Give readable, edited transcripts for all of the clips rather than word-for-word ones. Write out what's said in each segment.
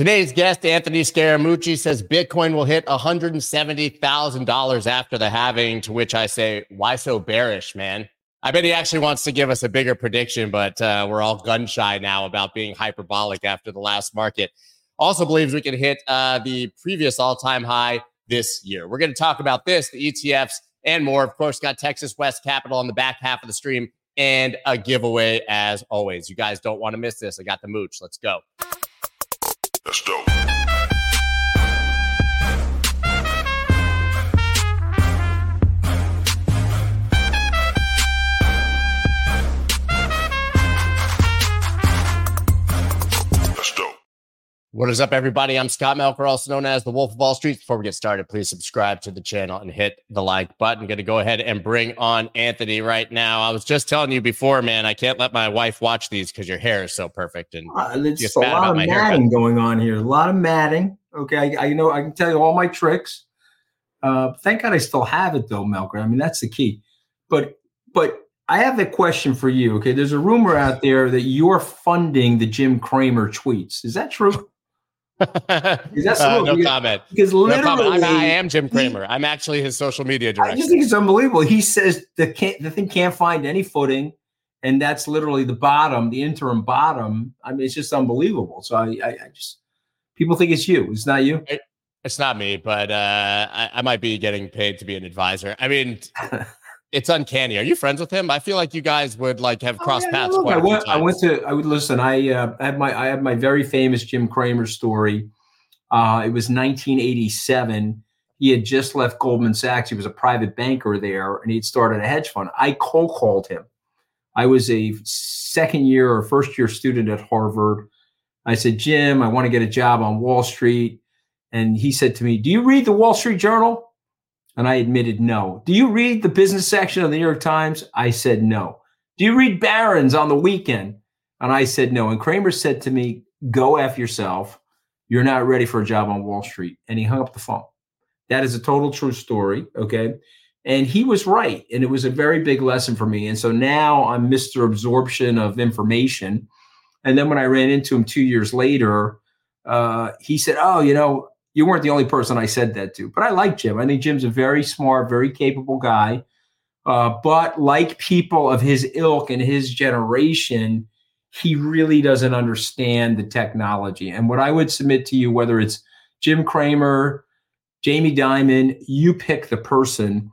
Today's guest, Anthony Scaramucci, says Bitcoin will hit $170,000 after the halving, to which I say, why so bearish, man? I bet he actually wants to give us a bigger prediction, but we're all gun shy now about being hyperbolic after the last market. Also believes we can hit the previous all-time high this year. We're going to talk about this, the ETFs, and more. Of course, got Texas West Capital on the back half of the stream and a giveaway as always. You guys don't want to miss this. I got the mooch. Let's go. Let's go. What is up, everybody? I'm Scott Melker, also known as the Wolf of Wall Street. Before we get started, please subscribe to the channel and hit the like button. Going to go ahead and bring on Anthony right now. I was just telling you before, man, I can't let my wife watch these because your hair is so perfect. And it's a lot of matting going on here. A lot of matting. Okay, I know I can tell you all my tricks. Thank God I still have it, though, Melker. I mean, that's the key. But I have a question for you. Okay, there's a rumor out there that you're funding the Jim Cramer tweets. Is that true? No comment. Because literally, no comment. I am Jim Cramer. I'm actually his social media director. I just think it's unbelievable. He says the thing can't find any footing, and that's literally the bottom, the interim bottom. I mean, it's just unbelievable. So I just people think it's you. It's not you. It's not me, but I might be getting paid to be an advisor. I mean, it's uncanny. Are you friends with him? I feel like you guys would like have crossed paths. I had my very famous Jim Cramer story. It was 1987. He had just left Goldman Sachs. He was a private banker there, and he'd started a hedge fund. I cold called him. I was a second year or first year student at Harvard. I said, Jim, I want to get a job on Wall Street. And he said to me, do you read the Wall Street Journal? And I admitted, no. Do you read the business section of the New York Times? I said, no. Do you read Barron's on the weekend? And I said, no. And Cramer said to me, go F yourself. You're not ready for a job on Wall Street. And he hung up the phone. That is a total true story. Okay. And he was right. And it was a very big lesson for me. And so now I'm Mr. Absorption of information. And then when I ran into him 2 years later, he said, oh, you know, you weren't the only person I said that to, but I like Jim. I think Jim's a very smart, very capable guy. But like people of his ilk and his generation, he really doesn't understand the technology. And what I would submit to you, whether it's Jim Cramer, Jamie Dimon, you pick the person.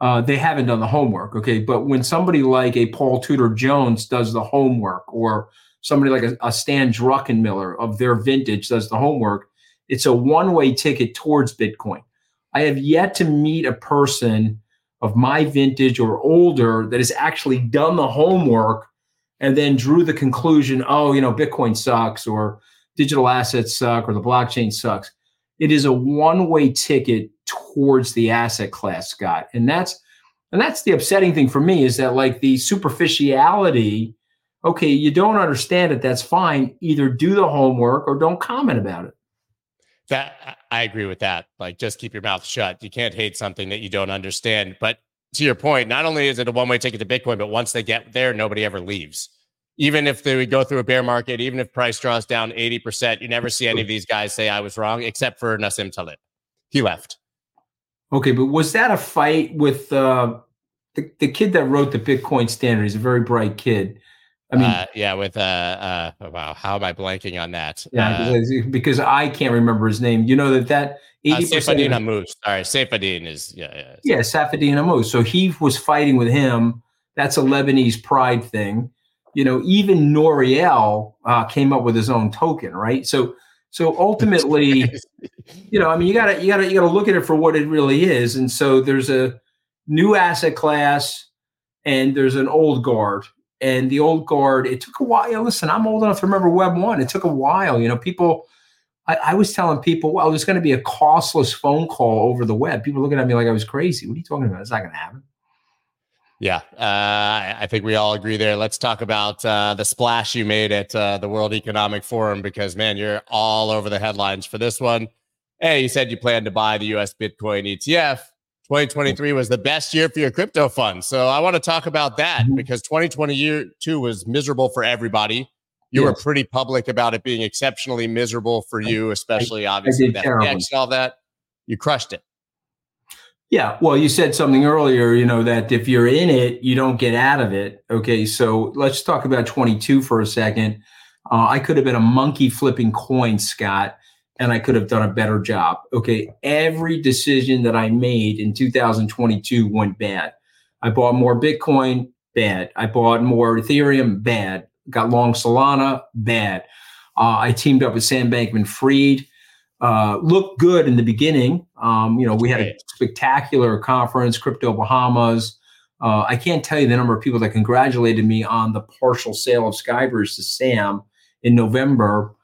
They haven't done the homework, okay? But when somebody like a Paul Tudor Jones does the homework, or somebody like a Stan Druckenmiller of their vintage does the homework, it's a one-way ticket towards Bitcoin. I have yet to meet a person of my vintage or older that has actually done the homework and then drew the conclusion, oh, you know, Bitcoin sucks, or digital assets suck, or the blockchain sucks. It is a one-way ticket towards the asset class, Scott. And that's the upsetting thing for me, is that like the superficiality, okay, you don't understand it, that's fine. Either do the homework or don't comment about it. That I agree with that. Like, just keep your mouth shut. You can't hate something that you don't understand. But to your point, not only is it a one-way ticket to Bitcoin, but once they get there, nobody ever leaves. Even if they would go through a bear market, even if price draws down 80%, you never see any of these guys say I was wrong, except for Nassim Taleb. He left. Okay, but was that a fight with the kid that wrote the Bitcoin Standard? He's a very bright kid. I mean, wow, how am I blanking on that? Yeah, because I can't remember his name. You know that 80% Saifedean Ammous. All right, Saifedean is yeah. Saifedean Ammous. So he was fighting with him. That's a Lebanese pride thing. You know, even Noriel came up with his own token, right? So ultimately, you know, I mean, you gotta look at it for what it really is. And so there's a new asset class, and there's an old guard. And the old guard, it took a while. You know, listen, I'm old enough to remember Web 1. It took a while. You know, people, I was telling people, well, there's going to be a costless phone call over the web. People looking at me like I was crazy. What are you talking about? It's not going to happen. Yeah, I think we all agree there. Let's talk about the splash you made at the World Economic Forum, because, man, you're all over the headlines for this one. Hey, you said you planned to buy the U.S. Bitcoin ETF. 2023 was the best year for your crypto fund. So I want to talk about that, because 2022 was miserable for everybody. You were pretty public about it being exceptionally miserable for you, especially obviously that index and all that. You crushed it. Yeah. Well, you said something earlier, you know, that if you're in it, you don't get out of it. Okay. So let's talk about 22 for a second. I could have been a monkey flipping coins, Scott, and I could have done a better job. Okay. Every decision that I made in 2022 went bad. I bought more Bitcoin, bad. I bought more Ethereum, bad. Got long Solana, bad. I teamed up with Sam Bankman-Fried. Looked good in the beginning. You know, we had a spectacular conference, Crypto Bahamas. I can't tell you the number of people that congratulated me on the partial sale of Skybridge to Sam in September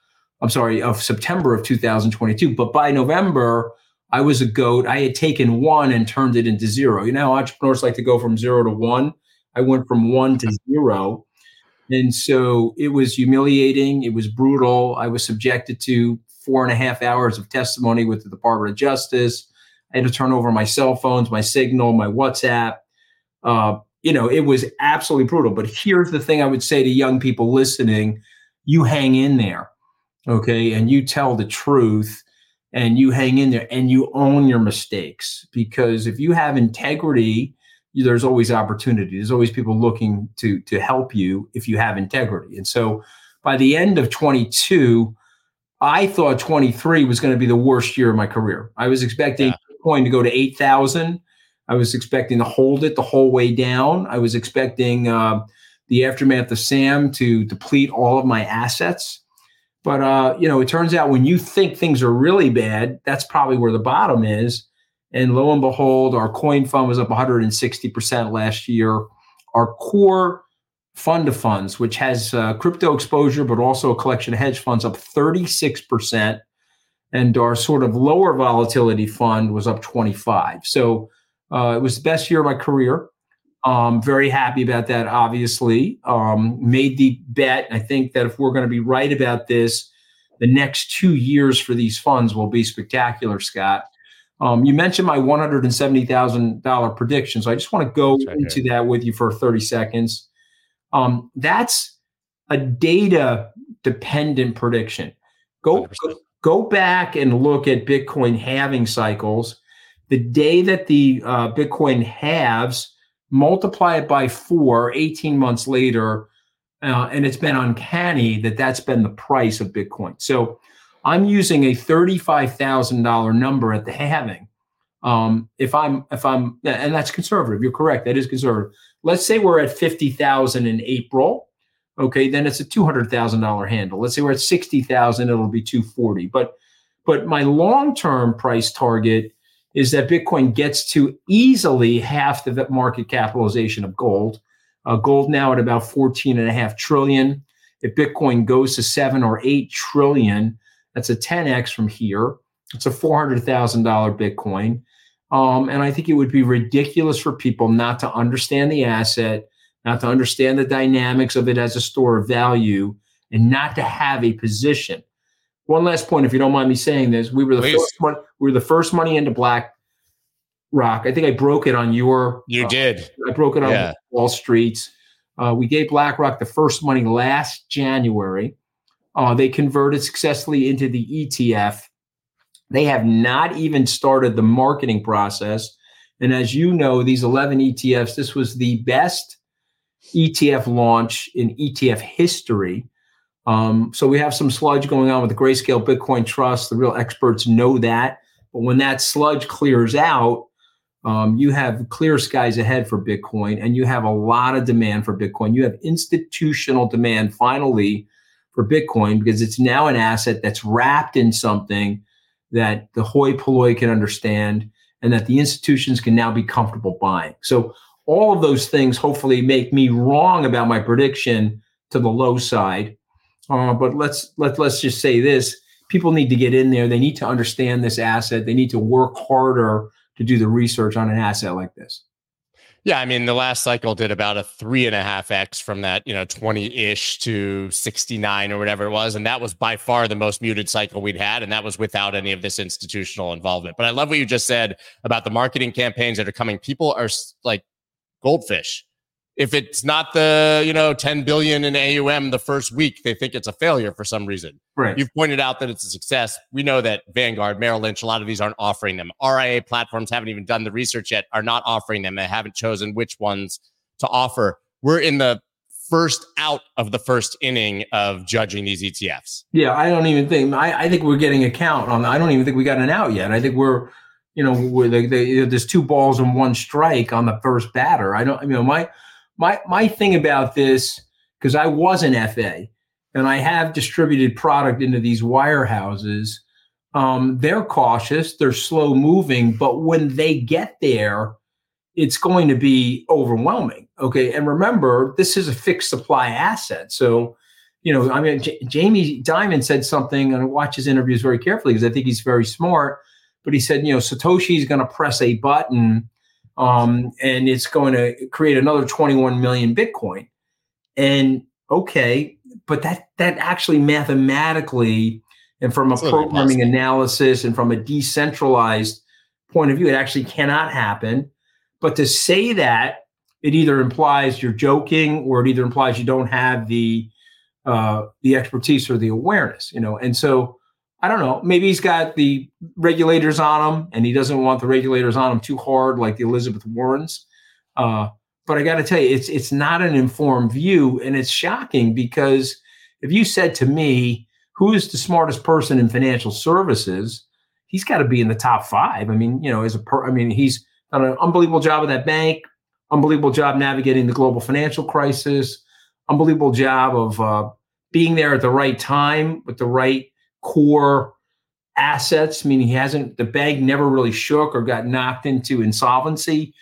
of 2022. But by November, I was a goat. I had taken one and turned it into zero. You know how entrepreneurs like to go from zero to one? I went from one to zero. And so it was humiliating. It was brutal. I was subjected to 4.5 hours of testimony with the Department of Justice. I had to turn over my cell phones, my Signal, my WhatsApp. You know, it was absolutely brutal. But here's the thing I would say to young people listening. You hang in there, okay? And you tell the truth and you hang in there and you own your mistakes. Because if you have integrity, there's always opportunity. There's always people looking to help you if you have integrity. And so by the end of 22, I thought 23 was going to be the worst year of my career. I was expecting Bitcoin to go to 8,000. I was expecting to hold it the whole way down. I was expecting the aftermath of Sam to deplete all of my assets. But, you know, it turns out when you think things are really bad, that's probably where the bottom is. And lo and behold, our coin fund was up 160% last year. Our core fund of funds, which has crypto exposure, but also a collection of hedge funds, up 36%. And our sort of lower volatility fund was up 25%. So it was the best year of my career. Very happy about that, obviously. Made the bet, I think, that if we're going to be right about this, the next 2 years for these funds will be spectacular, Scott. You mentioned my $170,000 prediction. So I just want to go into that with you for 30 seconds. That's a data-dependent prediction. Go back and look at Bitcoin halving cycles. The day that the Bitcoin halves, multiply it by 4, 18 months later, and it's been uncanny that that's been the price of Bitcoin. So I'm using a $35,000 number at the halving. If I'm, and that's conservative. You're correct. That is conservative. Let's say we're at 50,000 in April. Okay. Then it's a $200,000 handle. Let's say we're at 60,000. It'll be 240. But my long-term price target is that Bitcoin gets to easily half the market capitalization of gold. Gold now at about 14.5 trillion. If Bitcoin goes to 7 or 8 trillion, that's a 10x from here. It's a $400,000 Bitcoin. And I think it would be ridiculous for people not to understand the asset, not to understand the dynamics of it as a store of value, and not to have a position. One last point, if you don't mind me saying this, we were the first money into BlackRock. I think I broke it on your... You did. I broke it on Wall Street. We gave BlackRock the first money last January. They converted successfully into the ETF. They have not even started the marketing process. And as you know, these 11 ETFs, this was the best ETF launch in ETF history. So we have some sludge going on with the Grayscale Bitcoin Trust. The real experts know that. But when that sludge clears out, you have clear skies ahead for Bitcoin, and you have a lot of demand for Bitcoin. You have institutional demand, finally, for Bitcoin, because it's now an asset that's wrapped in something that the hoi polloi can understand and that the institutions can now be comfortable buying. So all of those things hopefully make me wrong about my prediction to the low side. But let's just say this. People need to get in there. They need to understand this asset. They need to work harder to do the research on an asset like this. Yeah, I mean, the last cycle did about a 3.5x from that, 20-ish to 69 or whatever it was. And that was by far the most muted cycle we'd had. And that was without any of this institutional involvement. But I love what you just said about the marketing campaigns that are coming. People are like goldfish. if it's not the, you know, 10 billion in AUM the first week, they think it's a failure for some reason. Right. You've pointed out that it's a success. We know that Vanguard, Merrill Lynch, a lot of these aren't offering them. RIA platforms haven't even done the research yet, are not offering them. They haven't chosen which ones to offer. We're in the first out of the first inning of judging these ETFs. Yeah, I don't even think, I think we're getting a count on, I don't even think we got an out yet. I think we're, you know, there's two balls and one strike on the first batter. My thing about this, because I was an FA and I have distributed product into these wirehouses, they're cautious, they're slow moving, but when they get there, it's going to be overwhelming. Okay. And remember, this is a fixed supply asset. So, you know, I mean, Jamie Dimon said something, and I watch his interviews very carefully because I think he's very smart, but he said, you know, Satoshi's going to press a button and it's going to create another 21 million Bitcoin. And okay, but that actually mathematically, and from a programming analysis and from a decentralized point of view, it actually cannot happen. But to say that, it either implies you're joking, or it either implies you don't have the expertise or the awareness, you know. And so I don't know. Maybe he's got the regulators on him, and he doesn't want the regulators on him too hard, like the Elizabeth Warrens. But I got to tell you, it's not an informed view, and it's shocking because if you said to me, "Who is the smartest person in financial services?" He's got to be in the top five. I mean, you know, he's done an unbelievable job at that bank, unbelievable job navigating the global financial crisis, unbelievable job of being there at the right time with the right core assets. I mean, the bank never really shook or got knocked into insolvency.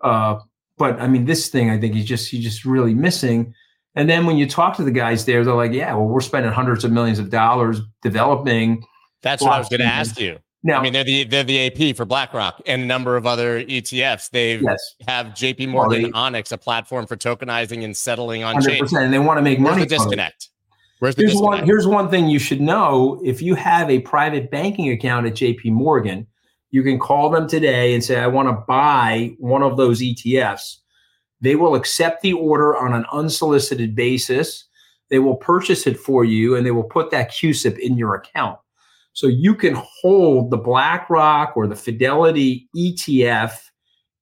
But I mean, this thing, I think he's just really missing. And then when you talk to the guys there, they're like, yeah, well, we're spending hundreds of millions of dollars developing. That's what I was going to ask you. No. I mean, they're the AP for BlackRock and a number of other ETFs. They have JP Morgan Onyx, a platform for tokenizing and settling on chain. And they want to make money. Where's the disconnect? Here's one thing you should know. If you have a private banking account at JP Morgan, you can call them today and say, I want to buy one of those ETFs. They will accept the order on an unsolicited basis. They will purchase it for you, and they will put that CUSIP in your account. So you can hold the BlackRock or the Fidelity ETF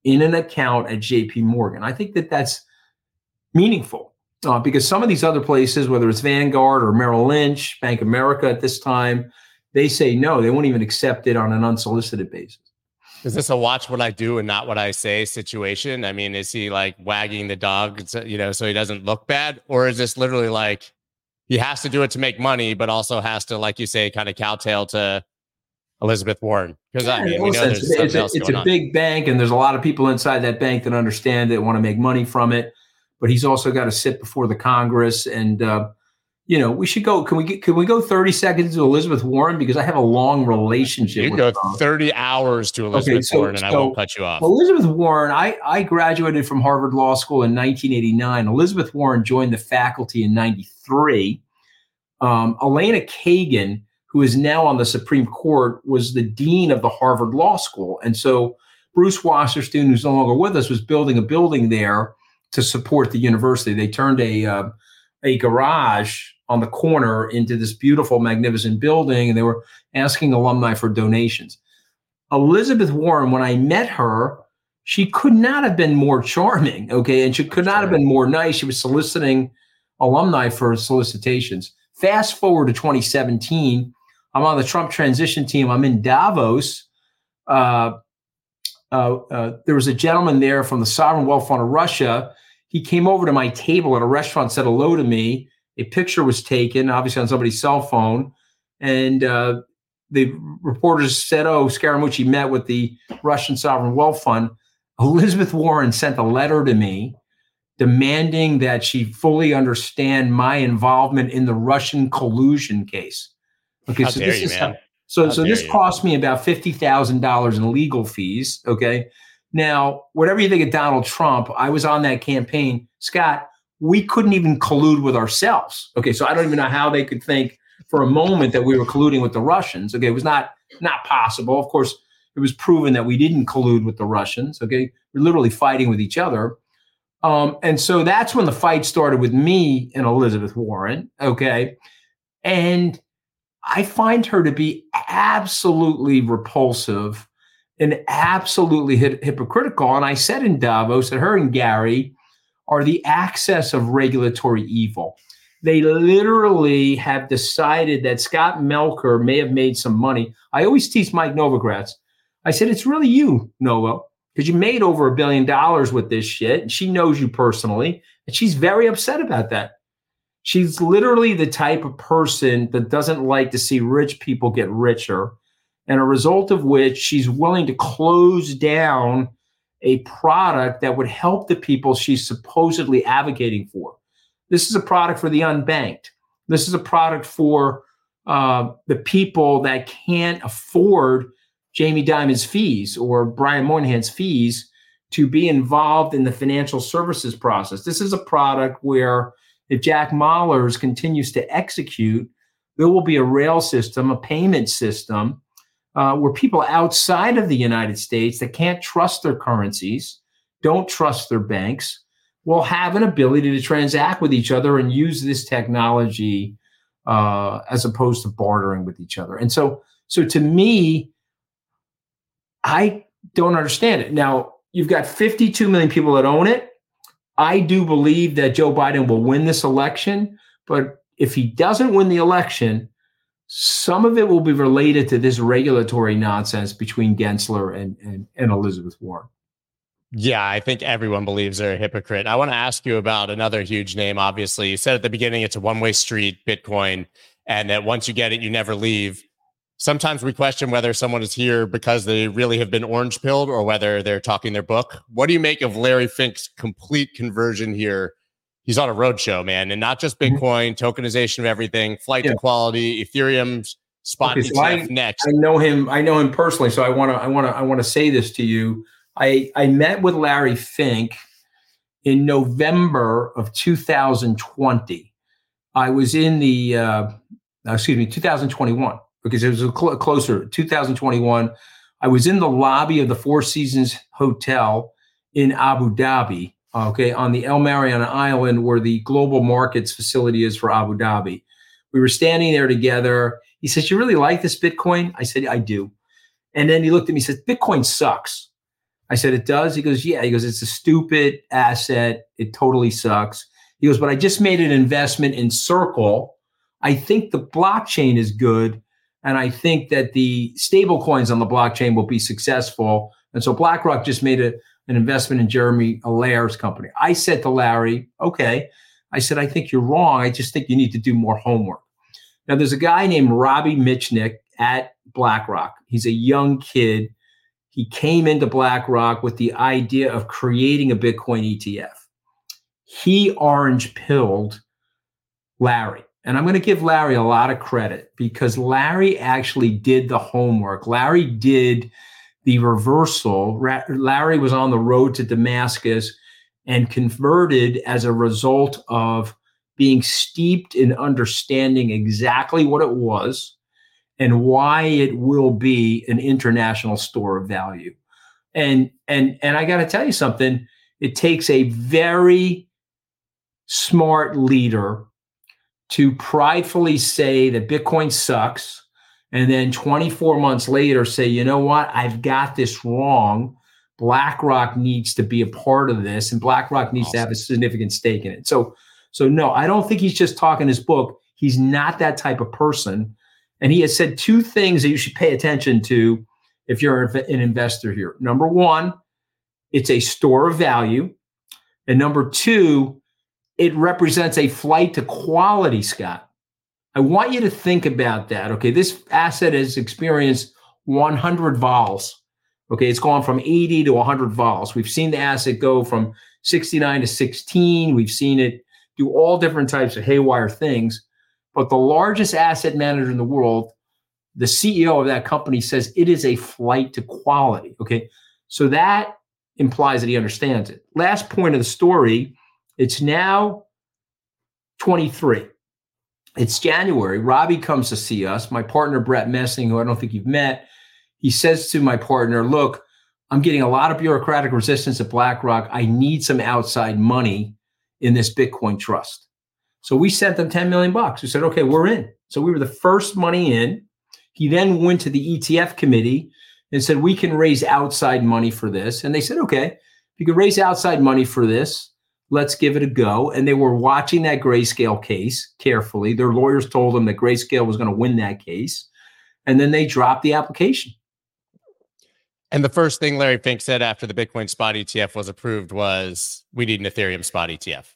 in an account at JP Morgan. I think that's meaningful because some of these other places, whether it's Vanguard or Merrill Lynch, Bank of America at this time, they say no, they won't even accept it on an unsolicited basis. Is this a watch what I do and not what I say situation? I mean, is he like wagging the dog, you know, so he doesn't look bad? Or is this literally like, he has to do it to make money, but also has to, like you say, kind of cowtail to Elizabeth Warren. Because I mean, we know there's something else going on. It's a big bank, and there's a lot of people inside that bank that understand it, want to make money from it. But he's also got to sit before the Congress, and you know, we should go. Can we go 30 seconds to Elizabeth Warren, because I have a long relationship. You can go 30 hours to Elizabeth Warren, and I won't cut you off. Elizabeth Warren, I graduated from Harvard Law School in 1989. Elizabeth Warren joined the faculty in 93. Elena Kagan, who is now on the Supreme Court, was the dean of the Harvard Law School. And so Bruce Wasserstein, who's no longer with us, was building a building there to support the university. They turned a garage on the corner into this beautiful, magnificent building, and they were asking alumni for donations. Elizabeth Warren, when I met her, she could not have been more charming, okay? And she could not have been more nice. She was soliciting alumni for solicitations. Fast forward to 2017, I'm on the Trump transition team. I'm in Davos. There was a gentleman there from the Sovereign Wealth Fund of Russia. He came over to my table at a restaurant, said hello to me. A picture was taken, obviously on somebody's cell phone. And the reporters said, oh, Scaramucci met with the Russian Sovereign Wealth Fund. Elizabeth Warren sent a letter to me demanding that she fully understand my involvement in the Russian collusion case. Okay, so this is so this cost me about $50,000 in legal fees. Okay, now whatever you think of Donald Trump, I was on that campaign, Scott. We couldn't even collude with ourselves. Okay, so I don't even know how they could think for a moment that we were colluding with the Russians. Okay, it was not possible. Of course, it was proven that we didn't collude with the Russians. Okay, we're literally fighting with each other. And so that's when the fight started with me and Elizabeth Warren. Okay. And I find her to be absolutely repulsive and absolutely hypocritical. And I said in Davos that her and Gary are the access of regulatory evil. They literally have decided that Scott Melker may have made some money. I always teach Mike Novogratz. I said, it's really you, Novo, because you made over $1 billion with this shit. And she knows you personally. And she's very upset about that. She's literally the type of person that doesn't like to see rich people get richer, and a result of which she's willing to close down a product that would help the people she's supposedly advocating for. This is a product for the unbanked. This is a product for the people that can't afford Jamie Dimon's fees or Brian Moynihan's fees to be involved in the financial services process. This is a product where if Jack Mahlers continues to execute, there will be a rail system, a payment system, where people outside of the United States that can't trust their currencies, don't trust their banks, will have an ability to transact with each other and use this technology as opposed to bartering with each other. And so to me, I don't understand it. Now, you've got 52 million people that own it. I do believe that Joe Biden will win this election, but if he doesn't win the election, some of it will be related to this regulatory nonsense between Gensler and Elizabeth Warren. Yeah, I think everyone believes they're a hypocrite. I want to ask you about another huge name, obviously. You said at the beginning it's a one-way street, Bitcoin, and that once you get it, you never leave. Sometimes we question whether someone is here because they really have been orange-pilled or whether they're talking their book. What do you make of Larry Fink's complete conversion here? He's on a roadshow, man, and not just Bitcoin, tokenization of everything, flight to quality, Ethereum's spot ETF next. I know him personally, so I want to say this to you. I met with Larry Fink in November of 2020. I was in the 2021. Because it was closer, 2021. I was in the lobby of the Four Seasons Hotel in Abu Dhabi, okay, on the El Marian Island where the global markets facility is for Abu Dhabi. We were standing there together. He says, you really like this Bitcoin? I said, I do. And then he looked at me and said, Bitcoin sucks. I said, it does? He goes, yeah. He goes, it's a stupid asset. It totally sucks. He goes, but I just made an investment in Circle. I think the blockchain is good. And I think that the stable coins on the blockchain will be successful. And so BlackRock just made an investment in Jeremy Allaire's company. I said to Larry, okay. I said, I think you're wrong. I just think you need to do more homework. Now, there's a guy named Robbie Mitchnick at BlackRock. He's a young kid. He came into BlackRock with the idea of creating a Bitcoin ETF. He orange-pilled Larry. And I'm going to give Larry a lot of credit because Larry actually did the homework. Larry did the reversal. Larry was on the road to Damascus and converted as a result of being steeped in understanding exactly what it was and why it will be an international store of value. And I got to tell you something. It takes a very smart leader to pridefully say that Bitcoin sucks, and then 24 months later say, you know what, I've got this wrong. BlackRock needs to be a part of this, and BlackRock needs to have a significant stake in it. So no, I don't think he's just talking his book. He's not that type of person. And he has said two things that you should pay attention to if you're an investor here. Number one, it's a store of value. And number two, it represents a flight to quality, Scott. I want you to think about that. Okay, this asset has experienced 100 vols. Okay, it's gone from 80 to 100 vols. We've seen the asset go from 69 to 16. We've seen it do all different types of haywire things. But the largest asset manager in the world, the CEO of that company, says it is a flight to quality. Okay, so that implies that he understands it. Last point of the story. It's now 23. It's January. Robbie comes to see us. My partner, Brett Messing, who I don't think you've met, he says to my partner, look, I'm getting a lot of bureaucratic resistance at BlackRock. I need some outside money in this Bitcoin trust. So we sent them $10 million. We said, okay, we're in. So we were the first money in. He then went to the ETF committee and said, we can raise outside money for this. And they said, okay, if you could raise outside money for this, let's give it a go. And they were watching that Grayscale case carefully. Their lawyers told them that Grayscale was going to win that case. And then they dropped the application. And the first thing Larry Fink said after the Bitcoin spot ETF was approved was, we need an Ethereum spot ETF.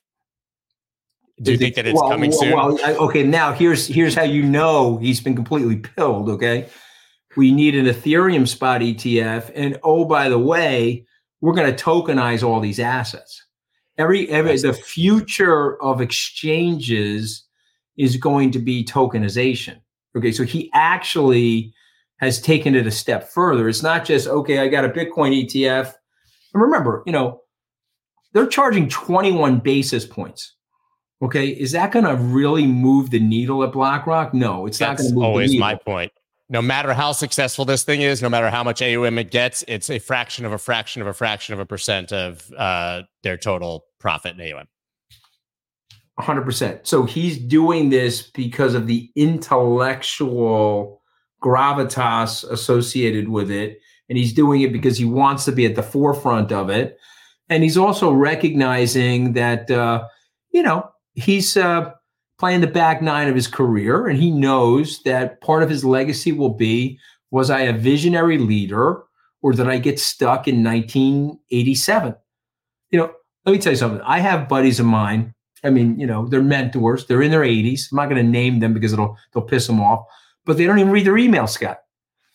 Do you think that it's coming soon? Okay, now here's how you know he's been completely pilled, okay? We need an Ethereum spot ETF. And oh, by the way, we're going to tokenize all these assets. The future of exchanges is going to be tokenization. Okay, so he actually has taken it a step further. It's not just, okay, I got a Bitcoin ETF. And remember, they're charging 21 basis points. Okay, is that going to really move the needle at BlackRock? No, it's not going to move the needle. That's always my point. No matter how successful this thing is, no matter how much AUM it gets, it's a fraction of a fraction of a fraction of a percent of their total profit in AUM. 100%. So he's doing this because of the intellectual gravitas associated with it. And he's doing it because he wants to be at the forefront of it. And he's also recognizing that, he's playing the back nine of his career, and he knows that part of his legacy will be, was I a visionary leader, or did I get stuck in 1987? Let me tell you something. I have buddies of mine. I mean, they're mentors. They're in their 80s. I'm not going to name them because they'll piss them off, but they don't even read their email, Scott.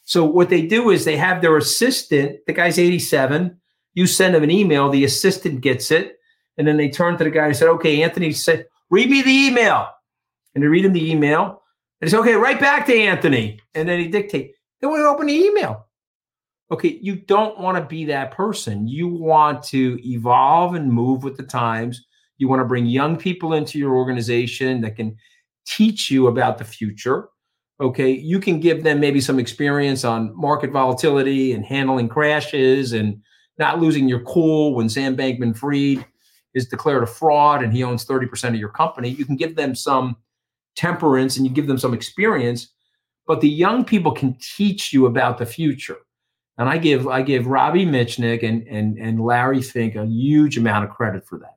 So what they do is they have their assistant. The guy's 87. You send him an email. The assistant gets it. And then they turned to the guy and said, okay, Anthony said, read me the email. And they read him the email. And he said, okay, right back to Anthony. And then he dictates. They want to open the email. Okay, you don't want to be that person. You want to evolve and move with the times. You want to bring young people into your organization that can teach you about the future. Okay, you can give them maybe some experience on market volatility and handling crashes and not losing your cool when Sam Bankman-Fried is declared a fraud and he owns 30% of your company. You can give them some temperance and you give them some experience, but the young people can teach you about the future. And I give Robbie Mitchnick and Larry Fink a huge amount of credit for that.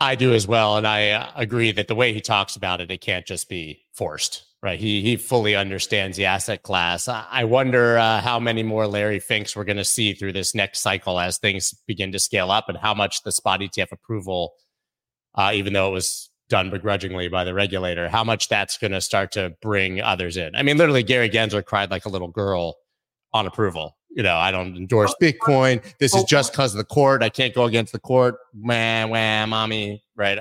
I do as well. And I agree that the way he talks about it, it can't just be forced, right? He fully understands the asset class. I wonder how many more Larry Finks we're going to see through this next cycle as things begin to scale up, and how much the spot ETF approval, even though it was done begrudgingly by the regulator, how much that's going to start to bring others in. I mean, literally Gary Gensler cried like a little girl on approval. I don't endorse Bitcoin. This is just because of the court. I can't go against the court. Wah, mommy. Right.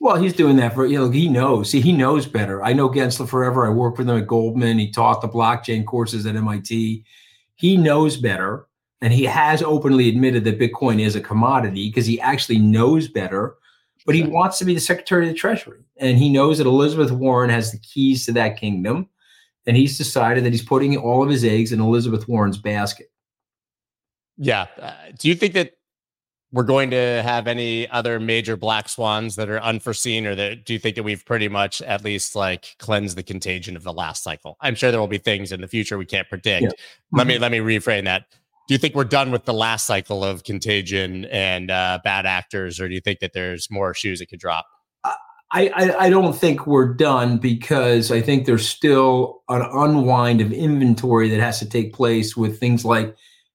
Well, he's doing that for, he knows. See, he knows better. I know Gensler forever. I worked with him at Goldman. He taught the blockchain courses at MIT. He knows better. And he has openly admitted that Bitcoin is a commodity because he actually knows better. But he wants to be the Secretary of the Treasury. And he knows that Elizabeth Warren has the keys to that kingdom. And he's decided that he's putting all of his eggs in Elizabeth Warren's basket. Yeah. Do you think that we're going to have any other major black swans that are unforeseen, or that do you think that we've pretty much at least cleansed the contagion of the last cycle? I'm sure there will be things in the future we can't predict. Yeah. Let me reframe that. Do you think we're done with the last cycle of contagion and bad actors, or do you think that there's more shoes it could drop? I don't think we're done, because I think there's still an unwind of inventory that has to take place with things like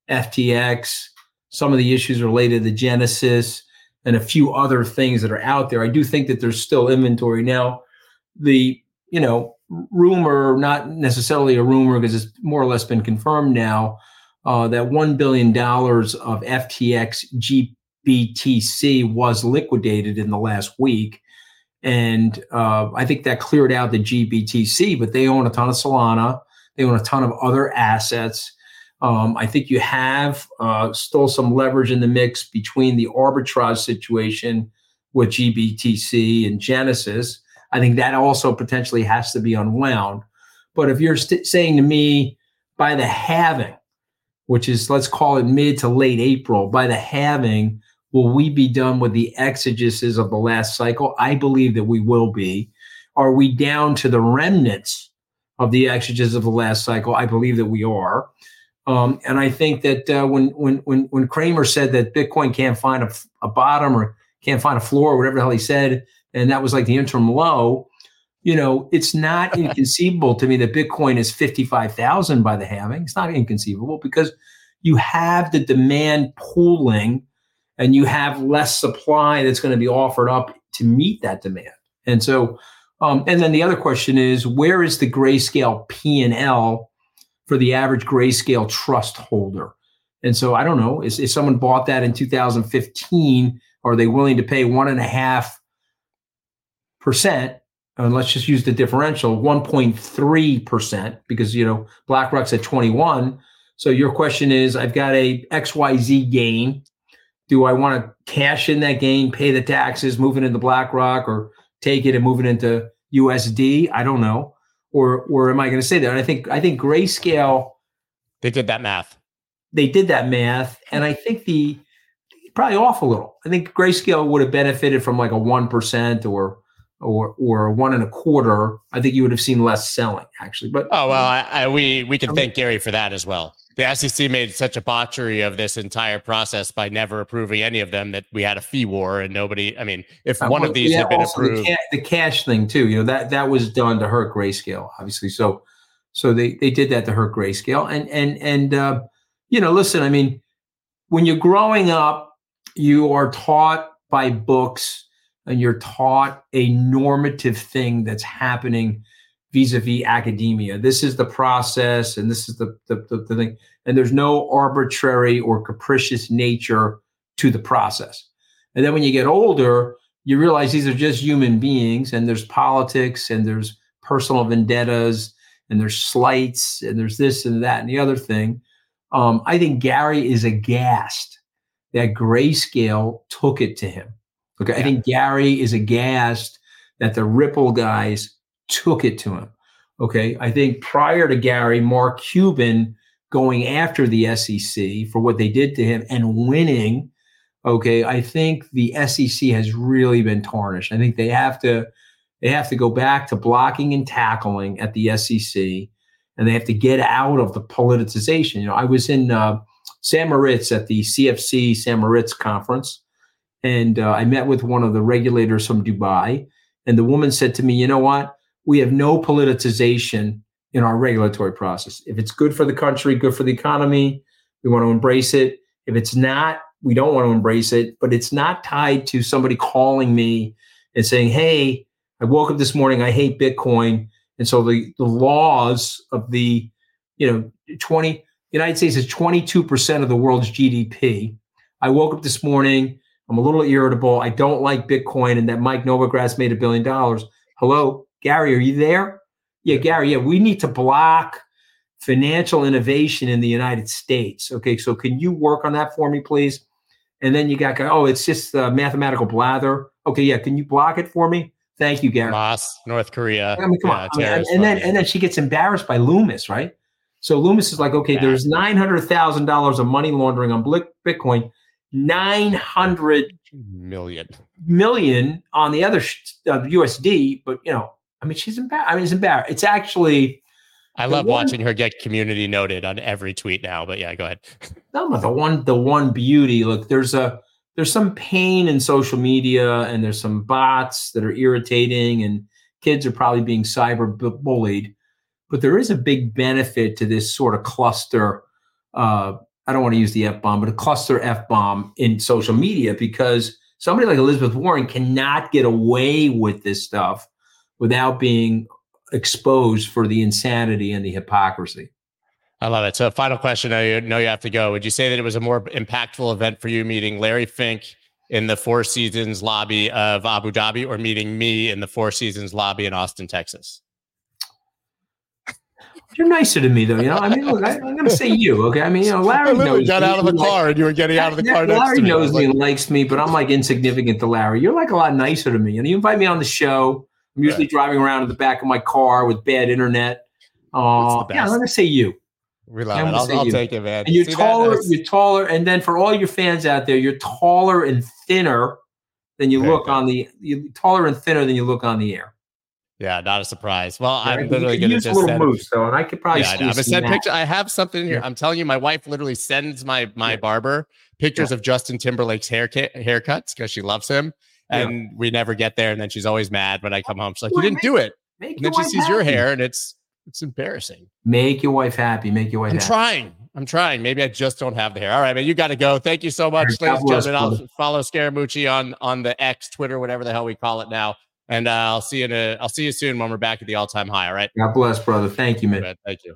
FTX, some of the issues related to Genesis, and a few other things that are out there. I do think that there's still inventory. Now, the rumor, not necessarily a rumor because it's more or less been confirmed now, that $1 billion of FTX GBTC was liquidated in the last week. And I think that cleared out the GBTC, but they own a ton of Solana. They own a ton of other assets. I think you have still some leverage in the mix between the arbitrage situation with GBTC and Genesis. I think that also potentially has to be unwound. But if you're saying to me, by the halving, which is, let's call it mid to late April, by the halving, will we be done with the exegesis of the last cycle? I believe that we will be. Are we down to the remnants of the exegesis of the last cycle? I believe that we are. And I think that when Cramer said that Bitcoin can't find a bottom or can't find a floor, or whatever the hell he said, and that was like the interim low, you know, it's not inconceivable to me that Bitcoin is 55,000 by the halving. It's not inconceivable because you have the demand pooling and you have less supply that's going to be offered up to meet that demand. And so, and then the other question is, where is the Grayscale P&L for the average Grayscale trust holder? And so I don't know, if someone bought that in 2015, are they willing to pay 1.5%? And let's just use the differential, 1.3%, because, you know, BlackRock's at 21. So your question is, I've got a XYZ gain. Do I want to cash in that gain, pay the taxes, move it into BlackRock, or take it and move it into USD? I don't know. Or am I going to say that? And I think Grayscale, they did that math. They did that math. And I think probably off a little. I think Grayscale would have benefited from like a 1% or 1.25%, I think you would have seen less selling actually. But we can thank Gary for that as well. The SEC made such a botchery of this entire process by never approving any of them that we had a fee war and nobody. I mean, if one of these had been approved, the cash thing too. You know that was done to hurt Grayscale, obviously. So they did that to hurt Grayscale. And you know, listen. I mean, when you're growing up, you are taught by books. And you're taught a normative thing that's happening vis-a-vis academia. This is the process, and this is the thing. And there's no arbitrary or capricious nature to the process. And then when you get older, you realize these are just human beings, and there's politics, and there's personal vendettas, and there's slights, and there's this and that and the other thing. I think Gary is aghast that Grayscale took it to him. Okay, yeah. I think Gary is aghast that the Ripple guys took it to him. Okay, I think prior to Gary, Mark Cuban going after the SEC for what they did to him and winning, okay, I think the SEC has really been tarnished. I think they have to go back to blocking and tackling at the SEC, and they have to get out of the politicization. You know, I was in St. Moritz at the CFC St. Moritz conference. And I met with one of the regulators from Dubai, and the woman said to me, you know what? We have no politicization in our regulatory process. If it's good for the country, good for the economy, we want to embrace it. If it's not, we don't want to embrace it, but it's not tied to somebody calling me and saying, hey, I woke up this morning, I hate Bitcoin. And so the laws of the, you know, United States is 22% of the world's GDP. I woke up this morning, I'm a little irritable. I don't like Bitcoin and that Mike Novogratz made $1 billion. Hello, Gary, are you there? Yeah, Gary, yeah, we need to block financial innovation in the United States. Okay, so can you work on that for me, please? And then you got, it's just mathematical blather. Okay, yeah, can you block it for me? Thank you, Gary. Moss, North Korea. I mean, come on. And then she gets embarrassed by Loomis, right? So Loomis is like, okay, there's $900,000 of money laundering on Bitcoin. 900 million on the other USD, but you know, I mean, she's embarrassed. It's actually. I love watching her get community noted on every tweet now. But yeah, go ahead. No, the one beauty. Look, there's some pain in social media, and there's some bots that are irritating, and kids are probably being cyber bullied. But there is a big benefit to this sort of cluster. I don't want to use the F-bomb, but a cluster F-bomb in social media, because somebody like Elizabeth Warren cannot get away with this stuff without being exposed for the insanity and the hypocrisy. I love it. So final question. I know you have to go. Would you say that it was a more impactful event for you meeting Larry Fink in the Four Seasons lobby of Abu Dhabi or meeting me in the Four Seasons lobby in Austin, Texas? You're nicer to me, though. You know, I mean, look, I'm going to say you, okay? I mean, you know, Larry knows. You got out of the car, and you were getting out of the car next to me. Larry knows me and likes me, but I'm like insignificant to Larry. You're like a lot nicer to me. You know, you invite me on the show. I'm usually driving around in the back of my car with bad internet. Yeah, I'm going to say you. We love it. I'll take it, man. And you're taller, and then for all your fans out there, you're taller and thinner than you look on the. You're taller and thinner than you look on the air. Yeah, not a surprise. Well, yeah, I'm literally going to just send moose, though, and I could probably. Yeah, I have something here. Yeah. I'm telling you, my wife literally sends my barber pictures of Justin Timberlake's haircuts because she loves him, and we never get there. And then she's always mad when I come home. She's like, "You didn't do it." And then she sees your hair, and it's embarrassing. Make your wife happy. I'm trying. Maybe I just don't have the hair. All right, man, you got to go. Thank you so much, ladies and gentlemen. I'll follow Scaramucci on the X, Twitter, whatever the hell we call it now. And I'll see you soon when we're back at the all-time high, all right? God bless, brother. Thank you, man. Thank you.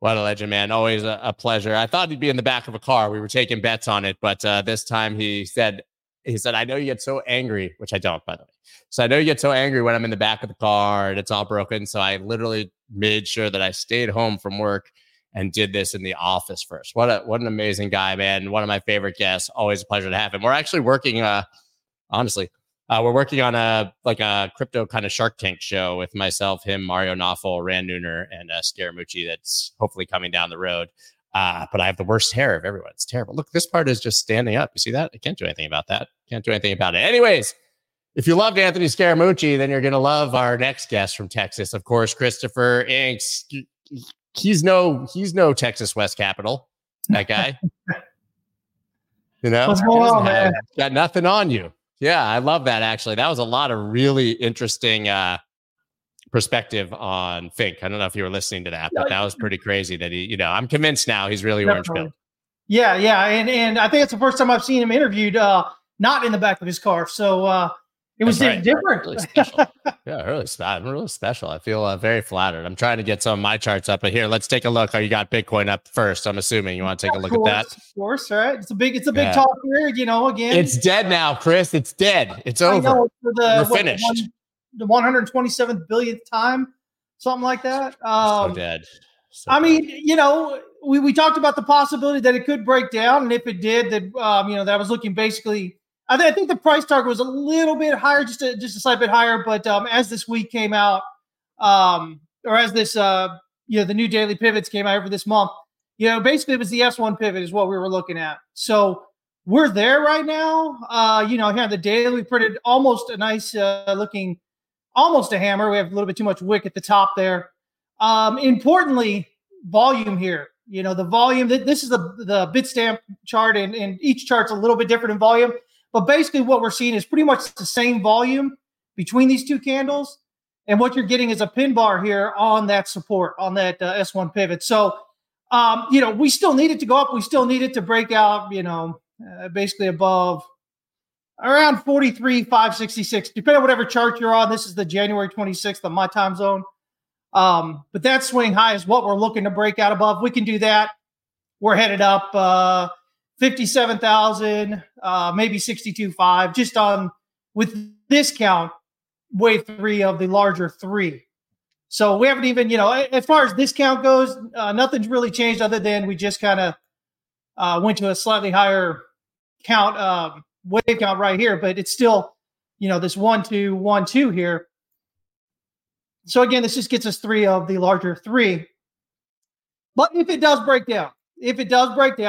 What a legend, man. Always a pleasure. I thought he'd be in the back of a car. We were taking bets on it, but this time he said, I know you get so angry, which I don't, by the way. So I know you get so angry when I'm in the back of the car and it's all broken. So I literally made sure that I stayed home from work and did this in the office first. What an amazing guy, man. One of my favorite guests. Always a pleasure to have him. We're actually working, we're working on a crypto kind of Shark Tank show with myself, him, Mario Knopfel, Rand Nooner, and Scaramucci that's hopefully coming down the road. But I have the worst hair of everyone. It's terrible. Look, this part is just standing up. You see that? I can't do anything about that. Can't do anything about it. Anyways, if you loved Anthony Scaramucci, then you're going to love our next guest from Texas. Of course, Christopher Inks. He's no Texas West Capital. That guy. You know? What's going on, man? Got nothing on you. Yeah, I love that, actually. That was a lot of really interesting perspective on Fink. I don't know if you were listening to that, but that was pretty crazy that he, I'm convinced now he's really orange pilled. Yeah, yeah. And I think it's the first time I've seen him interviewed, not in the back of his car. So it was different. Really special. Yeah, really special. I feel very flattered. I'm trying to get some of my charts up, but here, let's take a look. Oh, you got Bitcoin up first. I'm assuming you want to take a look at that. Of course, right? It's a big talk here, again. It's dead now, Chris. It's dead. It's over. We're finished. The 127th billionth time, something like that. So dead. So I mean, we talked about the possibility that it could break down, and if it did, that that was looking basically. I think the price target was a little bit higher, just a slight bit higher. But as this week came out, or as this the new daily pivots came out over this month, basically it was the S1 pivot is what we were looking at. So. We're there right now. Here on the daily, we printed almost a nice looking. Almost a hammer. We have a little bit too much wick at the top there. Importantly, volume here. The volume. This is the Bitstamp chart, and each chart's a little bit different in volume. But basically, what we're seeing is pretty much the same volume between these two candles. And what you're getting is a pin bar here on that support, on that S1 pivot. So, we still need it to go up. We still need it to break out, basically above around 43,566, depending on whatever chart you're on. This is the January 26th of my time zone. But that swing high is what we're looking to break out above. We can do that. We're headed up 57,000, maybe 62.5, just on with this count, wave three of the larger three. So we haven't even, as far as this count goes, nothing's really changed other than we just kind of went to a slightly higher count, wave count right here, but it's still, this 1-2-1-2 here. So again, this just gets us three of the larger three. But if it does break down,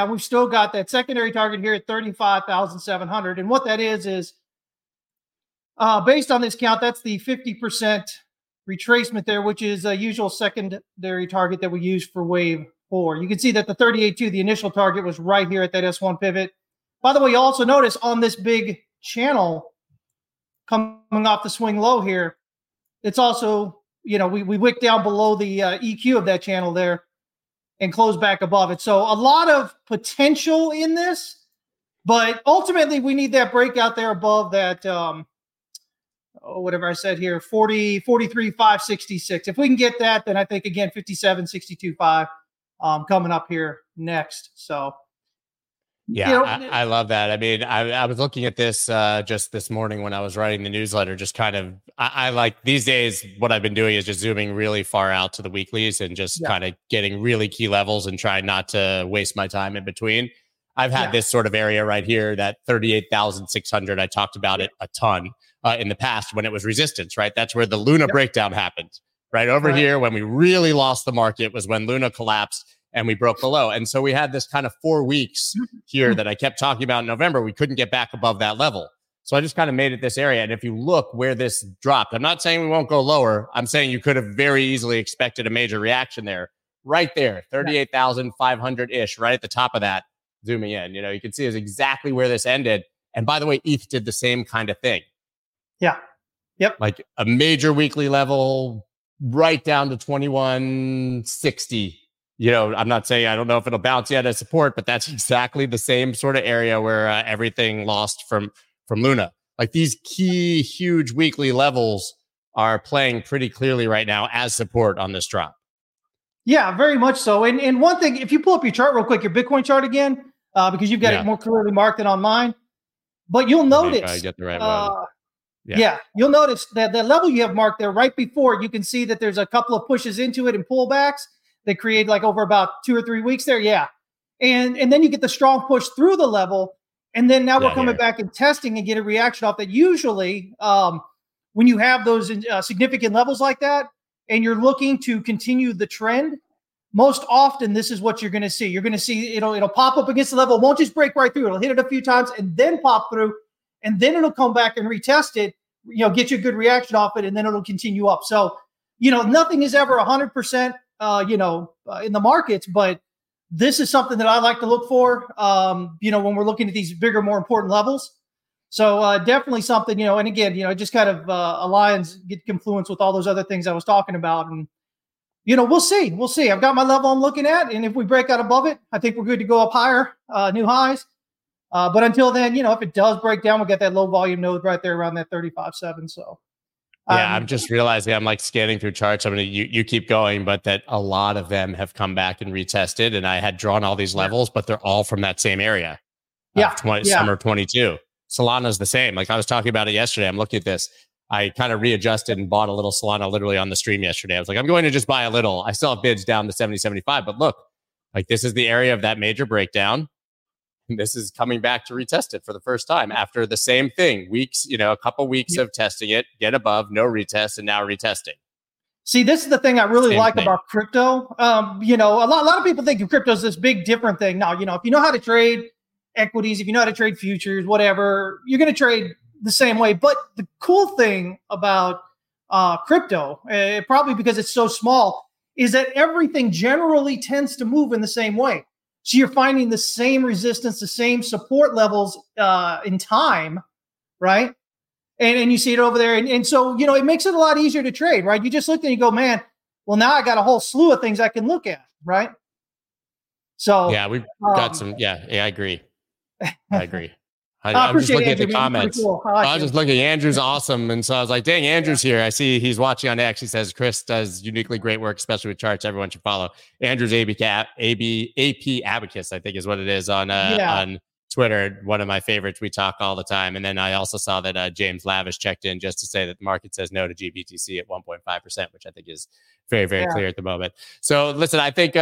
we've still got that secondary target here at 35,700. And what that is based on this count, that's the 50% retracement there, which is a usual secondary target that we use for wave four. You can see that the 38.2, the initial target, was right here at that S1 pivot. By the way, you also notice on this big channel coming off the swing low here, it's also, we wick down below the EQ of that channel there and close back above it. So a lot of potential in this, but ultimately we need that breakout there above that, 43,566. If we can get that, then I think, again, 57,62.5 coming up here next. So. Yeah, I love that. I mean, I was looking at this just this morning when I was writing the newsletter, just kind of, I like these days, what I've been doing is just zooming really far out to the weeklies and just kind of getting really key levels and trying not to waste my time in between. I've had this sort of area right here, that 38,600. I talked about it a ton in the past when it was resistance, right? That's where the Luna breakdown happened, right? Over here, when we really lost the market was when Luna collapsed. and we broke below. And so we had this kind of 4 weeks here that I kept talking about in November. We couldn't get back above that level. So I just kind of made it this area. And if you look where this dropped, I'm not saying we won't go lower. I'm saying you could have very easily expected a major reaction there. Right there, 38,500-ish, right at the top of that, zooming in. You know, you can see is exactly where this ended. And by the way, ETH did the same kind of thing. Yeah. Yep. Like a major weekly level right down to 2160. You know, I'm not saying, I don't know if it'll bounce yet as support, but that's exactly the same sort of area where everything lost from Luna. Like these key, huge weekly levels are playing pretty clearly right now as support on this drop. Yeah, very much so. And one thing, if you pull up your chart real quick, your Bitcoin chart again, because you've got it more clearly marked than on mine, but you'll notice, I get the right one. Yeah, you'll notice that the level you have marked there right before, you can see that there's a couple of pushes into it and pullbacks that create like over about 2 or 3 weeks there. Yeah. And then you get the strong push through the level. And then now we're coming back and testing and get a reaction off that. Usually when you have those significant levels like that, and you're looking to continue the trend, most often this is what you're going to see. You're going to see it'll pop up against the level. It won't just break right through. It'll hit it a few times and then pop through, and then it'll come back and retest it, you know, get you a good reaction off it, and then it'll continue up. So, you know, nothing is ever 100%, in the markets, but this is something that I like to look for, when we're looking at these bigger, more important levels. So definitely something, and again, it just kind of aligns, get confluence with all those other things I was talking about. And, we'll see. We'll see. I've got my level I'm looking at. And if we break out above it, I think we're good to go up higher, new highs. But until then, if it does break down, we'll get that low volume node right there around that 35.7. So. I'm just realizing I'm like scanning through charts. I mean, you keep going, but that a lot of them have come back and retested. And I had drawn all these levels, but they're all from that same area. Summer 22. Solana's the same. Like I was talking about it yesterday. I'm looking at this. I kind of readjusted and bought a little Solana literally on the stream yesterday. I was like, I'm going to just buy a little. I still have bids down to 70, 75. But look, like this is the area of that major breakdown. And this is coming back to retest it for the first time after the same thing. Weeks, a couple weeks of testing it, get above, no retest, and now retesting. See, this is the thing I really like about crypto. A lot of people think crypto is this big different thing. No, if you know how to trade equities, if you know how to trade futures, whatever, you're going to trade the same way. But the cool thing about crypto, probably because it's so small, is that everything generally tends to move in the same way. So you're finding the same resistance, the same support levels in time, right? And you see it over there. And so, it makes it a lot easier to trade, right? You just look and you go, man, well, now I got a whole slew of things I can look at, right? So yeah, we've got some. Yeah, I agree. I'm just looking at the comments. Cool. I was just looking. Andrew's awesome. And so I was like, dang, Andrew's here. I see he's watching on X. He says, Chris does uniquely great work, especially with charts. Everyone should follow. Andrew's AP Abacus, I think is what it is on Twitter. One of my favorites. We talk all the time. And then I also saw that James Lavish checked in just to say that the market says no to GBTC at 1.5%, which I think is very, very clear at the moment. So listen, I think...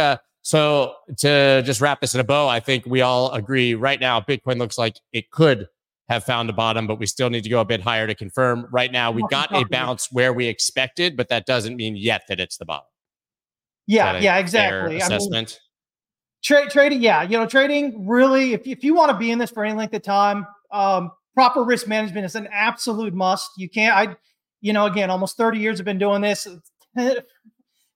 So to just wrap this in a bow, I think we all agree right now, Bitcoin looks like it could have found a bottom, but we still need to go a bit higher to confirm. Right now, we got a bounce where we expected, but that doesn't mean yet that it's the bottom. Yeah, exactly. Assessment. I mean, trading. Yeah. Trading really, if you want to be in this for any length of time, proper risk management is an absolute must. You can't, again, almost 30 years I've been doing this.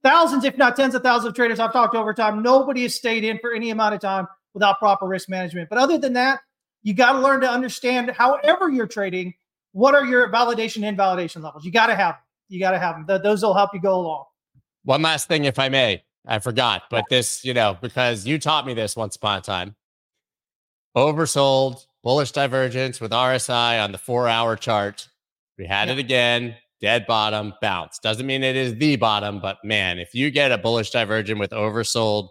Thousands, if not tens of thousands of traders I've talked to over time. Nobody has stayed in for any amount of time without proper risk management. But other than that, you got to learn to understand, however you're trading, what are your validation and invalidation levels? You got to have them. Those will help you go along. One last thing, if I may. I forgot, but this, because you taught me this once upon a time. Oversold, bullish divergence with RSI on the 4-hour chart. We had it again. Dead bottom, bounce. Doesn't mean it is the bottom, but man, if you get a bullish divergence with oversold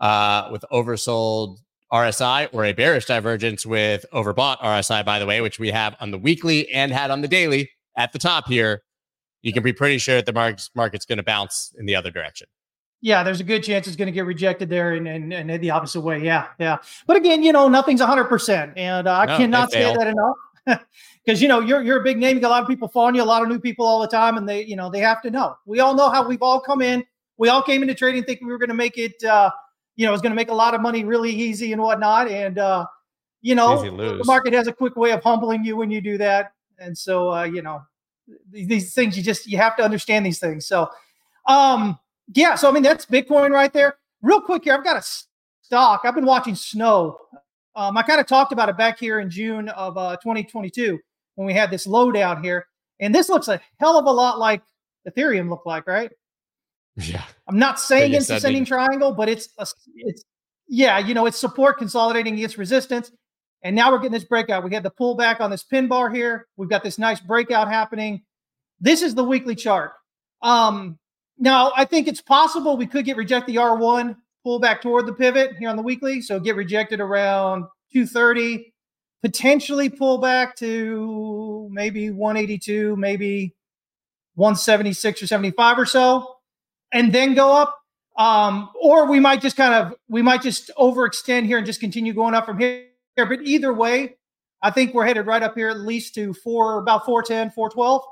RSI or a bearish divergence with overbought RSI, by the way, which we have on the weekly and had on the daily at the top here, you can be pretty sure that the market's going to bounce in the other direction. Yeah, there's a good chance it's going to get rejected there and the opposite way. Yeah. But again, nothing's 100%. And I cannot say that enough. Because you're a big name, you got a lot of people following you, a lot of new people all the time, and they they have to know. We all know how we've all come in. We all came into trading thinking we were going to make it you know, is going to make a lot of money really easy and whatnot. And, you know, the market has a quick way of humbling you when you do that. And so, you know, these things, you have to understand these things. So, yeah, so, I mean, that's Bitcoin right there. Real quick here, I've got a stock. I've been watching Snow. I kind of talked about it back here in June of 2022 when we had this low down here. And this looks a hell of a lot like Ethereum looked like, right? Yeah. I'm not saying it's ascending triangle, but it's support consolidating against resistance. And now we're getting this breakout. We had the pullback on this pin bar here. We've got this nice breakout happening. This is the weekly chart. Now, I think it's possible we could get reject the R1, pull back toward the pivot here on the weekly. So get rejected around 230, potentially pull back to maybe 182, maybe 176 or 75 or so, and then go up. Or we might just overextend here and just continue going up from here. But either way, I think we're headed right up here at least to about 410, 412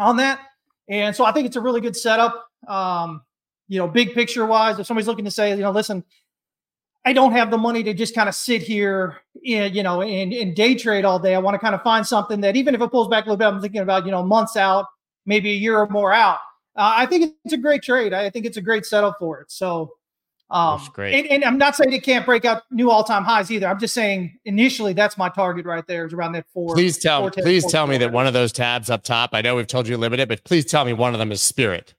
on that. And so I think it's a really good setup. You know, big picture wise, if somebody's looking to say, you know, listen, I don't have the money to just kind of sit here and, you know, and day trade all day. I want to kind of find something that even if it pulls back a little bit, I'm thinking about, you know, months out, maybe a year or more out. I think it's a great trade. I think it's a great setup for it. So, that's great. And I'm not saying it can't break out new all-time highs either. I'm just saying initially that's my target right there is around that four. Please tell me that one of those tabs up top, I know we've told you limited, but please tell me one of them is Spirit.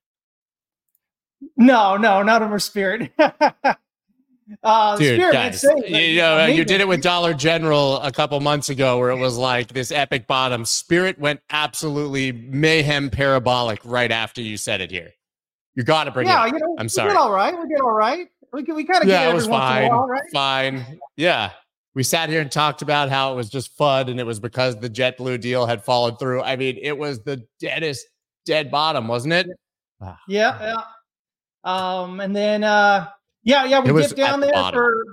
No, none of them are Spirit. Dude, Spirit, guys, you know, amazing. You did it with Dollar General a couple months ago where it was like this epic bottom. Spirit went absolutely mayhem parabolic right after you said it here. You got to bring it up. You know, I'm sorry. We did all right. We kind of get it every once in a while, right? Fine. Yeah. We sat here and talked about how it was just FUD and it was because the JetBlue deal had fallen through. I mean, it was the dead bottom, wasn't it? Yeah. And then, we dipped down there for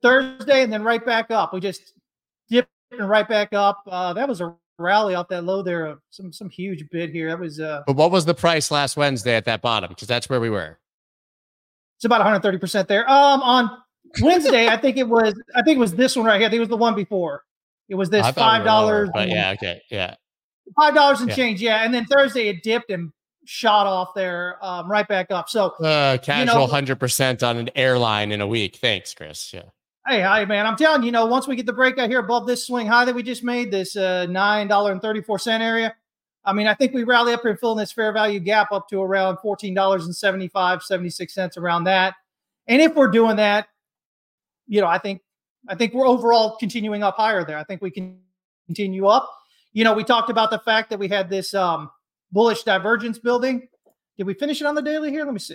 Thursday and then right back up. We just dipped and right back up. That was a rally off that low there, some huge bid here. That was but what was the price last Wednesday at that bottom? Because that's where we were. It's about 130% there. On Wednesday, I think it was this one right here. I think it was the one before. It was this $5. $5 and change. Yeah, and then Thursday it dipped and shot off there, right back up. So casual 100% on an airline in a week. Thanks, Chris. Yeah. Hey, man, I'm telling you, you know, once we get the breakout here above this swing high that we just made, this $9.34 area, I mean, I think we rally up here and fill in this fair value gap up to around $14.75, 76 cents around that. And if we're doing that, you know, I think we're overall continuing up higher there. I think we can continue up. You know, we talked about the fact that we had this bullish divergence building. Did we finish it on the daily here? Let me see.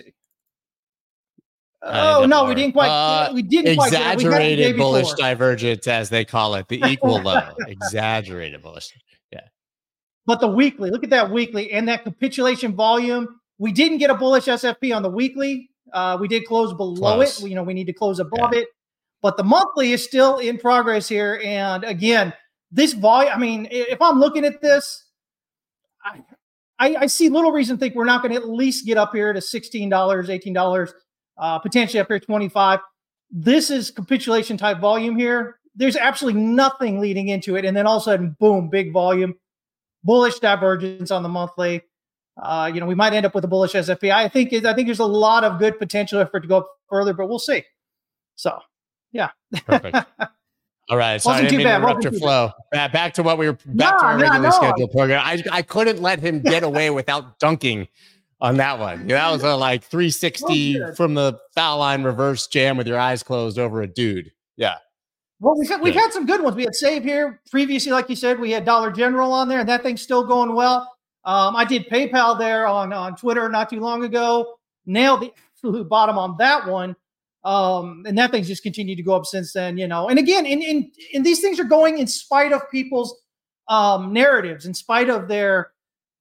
We didn't quite. We didn't exaggerated quite. Exaggerated bullish divergence, as they call it, the equal level. Exaggerated bullish. Yeah. But the weekly, look at that weekly and that capitulation volume. We didn't get a bullish SFP on the weekly. We did close below it. You know, we need to close above it. But the monthly is still in progress here. And again, this volume. I mean, if I'm looking at this, I see little reason to think we're not going to at least get up here to $16, $18. Potentially up here 25. This is capitulation type volume here. There's absolutely nothing leading into it. And then all of a sudden, boom, big volume, bullish divergence on the monthly. You know, we might end up with a bullish SFP. I think there's a lot of good potential for it to go up further, but we'll see. So, yeah. Perfect. All right. So wasn't I didn't mean to interrupt your flow. Back to what we were to our regularly scheduled program. I couldn't let him get away without dunking on that one. That was a 360 from the foul line reverse jam with your eyes closed over a dude. Yeah. Well, we've had some good ones. We had Save here. Previously, like you said, we had Dollar General on there, and that thing's still going well. I did PayPal there on Twitter not too long ago. Nailed the absolute bottom on that one. And that thing's just continued to go up since then, you know. And again, in these things are going in spite of people's narratives, in spite of their,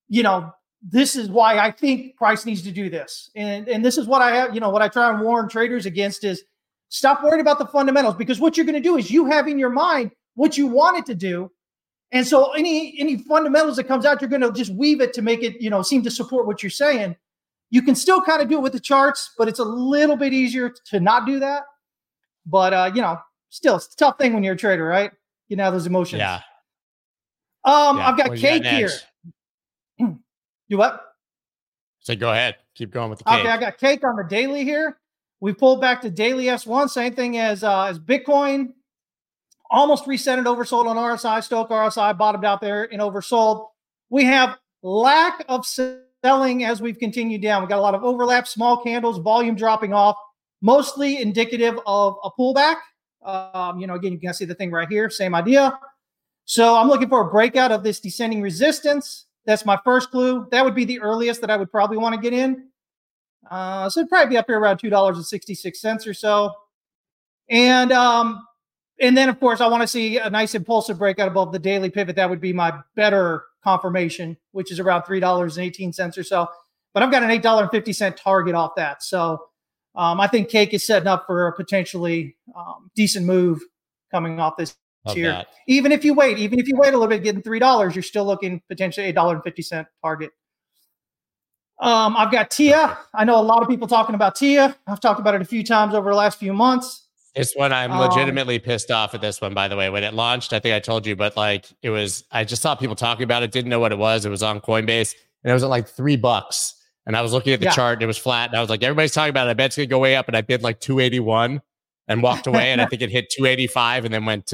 you know, this is why I think price needs to do this. And this is what I have, you know, what I try and warn traders against is stop worrying about the fundamentals, because what you're going to do is you have in your mind what you want it to do. And so any fundamentals that comes out, you're going to just weave it to make it, you know, seem to support what you're saying. You can still kind of do it with the charts, but it's a little bit easier to not do that. But, you know, still, it's a tough thing when you're a trader, right? You know, those emotions. Yeah. I've got Cake here. You what? So go ahead. Keep going with the Cake. Okay, I got Cake on the daily here. We pulled back to daily S1, same thing as Bitcoin. Almost reset and oversold on RSI. Stoke RSI bottomed out there and oversold. We have lack of selling as we've continued down. We got a lot of overlap, small candles, volume dropping off, mostly indicative of a pullback. You know, again, you can see the thing right here, same idea. So I'm looking for a breakout of this descending resistance. That's my first clue. That would be the earliest that I would probably want to get in. So it'd probably be up here around $2.66 or so. And then, of course, I want to see a nice impulsive breakout above the daily pivot. That would be my better confirmation, which is around $3.18 or so. But I've got an $8.50 target off that. So I think Cake is setting up for a potentially decent move coming off this year. That. Even if you wait a little bit, getting $3, you're still looking potentially $8.50 target. I've got Tia. I know a lot of people talking about Tia. I've talked about it a few times over the last few months. This one, I'm legitimately pissed off at this one, by the way. When it launched, I think I told you, but like it was, I just saw people talking about it, didn't know what it was. It was on Coinbase and it was at like $3. And I was looking at the chart and it was flat. And I was like, everybody's talking about it. I bet it's going to go way up. And I bid like 281 and walked away. And I think it hit 285 and then went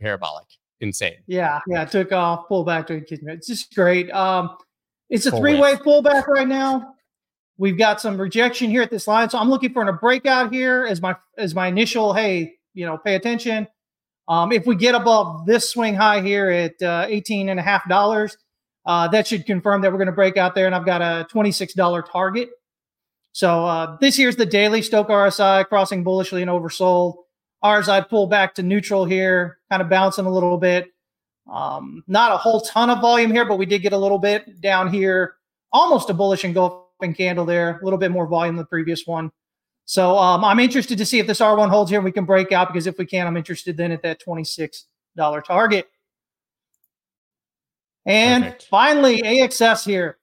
parabolic. Insane. Yeah. Yeah. It took off, pull back to it's just great. It's a three-way pullback right now. We've got some rejection here at this line. So I'm looking for a breakout here as my initial, hey, you know, pay attention. If we get above this swing high here at $18.50, that should confirm that we're going to break out there. And I've got a $26 target. So this here's the daily Stoke RSI crossing bullishly and oversold. RSI pull back to neutral here, kind of bouncing a little bit. Not a whole ton of volume here, but we did get a little bit down here. Almost a bullish engulfing candle there. A little bit more volume than the previous one. So I'm interested to see if this R1 holds here and we can break out, because if we can, I'm interested then at that $26 target. And Finally, AXS here.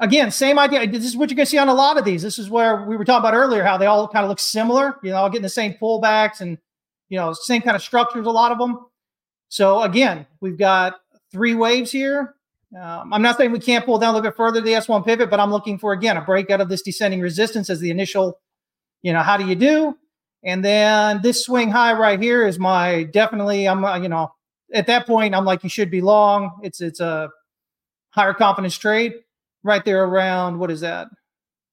Again, same idea. This is what you're going to see on a lot of these. This is where we were talking about earlier, how they all kind of look similar. You know, getting the same pullbacks and, you know, same kind of structures, a lot of them. So again, we've got three waves here. I'm not saying we can't pull down a little bit further to the S1 pivot, but I'm looking for, again, a breakout of this descending resistance as the initial, you know, how do you do? And then this swing high right here is my definitely, at that point, I'm like, you should be long. It's a higher confidence trade right there around, what is that?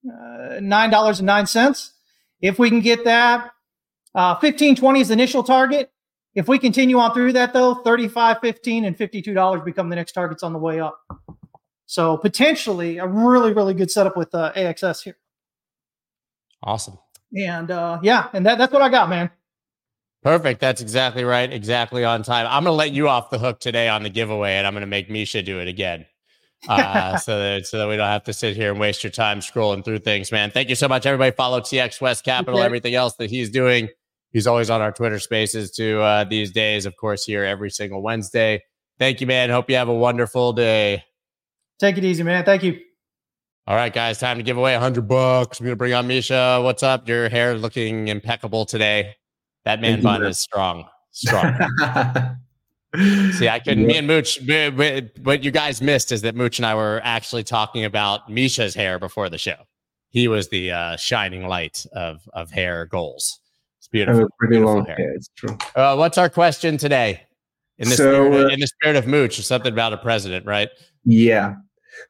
$9.09. If we can get that, 15.20 is the initial target. If we continue on through that, though, $35.15 and $52 become the next targets on the way up. So potentially a really, really good setup with AXS here. Awesome. And that's what I got, man. Perfect. That's exactly right. Exactly on time. I'm going to let you off the hook today on the giveaway, and I'm going to make Misha do it again. so that we don't have to sit here and waste your time scrolling through things, man. Thank you so much. Everybody follow TX West Capital, everything else that he's doing. He's always on our Twitter spaces too these days, of course, here every single Wednesday. Thank you, man. Hope you have a wonderful day. Take it easy, man. Thank you. All right, guys, time to give away $100. I'm going to bring on Misha. What's up? Your hair looking impeccable today. That man bun is strong. See, I couldn't, me and Mooch, what you guys missed is that Mooch and I were actually talking about Misha's hair before the show. He was the shining light of hair goals. Beautiful, pretty beautiful long hair. It's true. What's our question today? In the spirit of Mooch, something about a president, right? Yeah.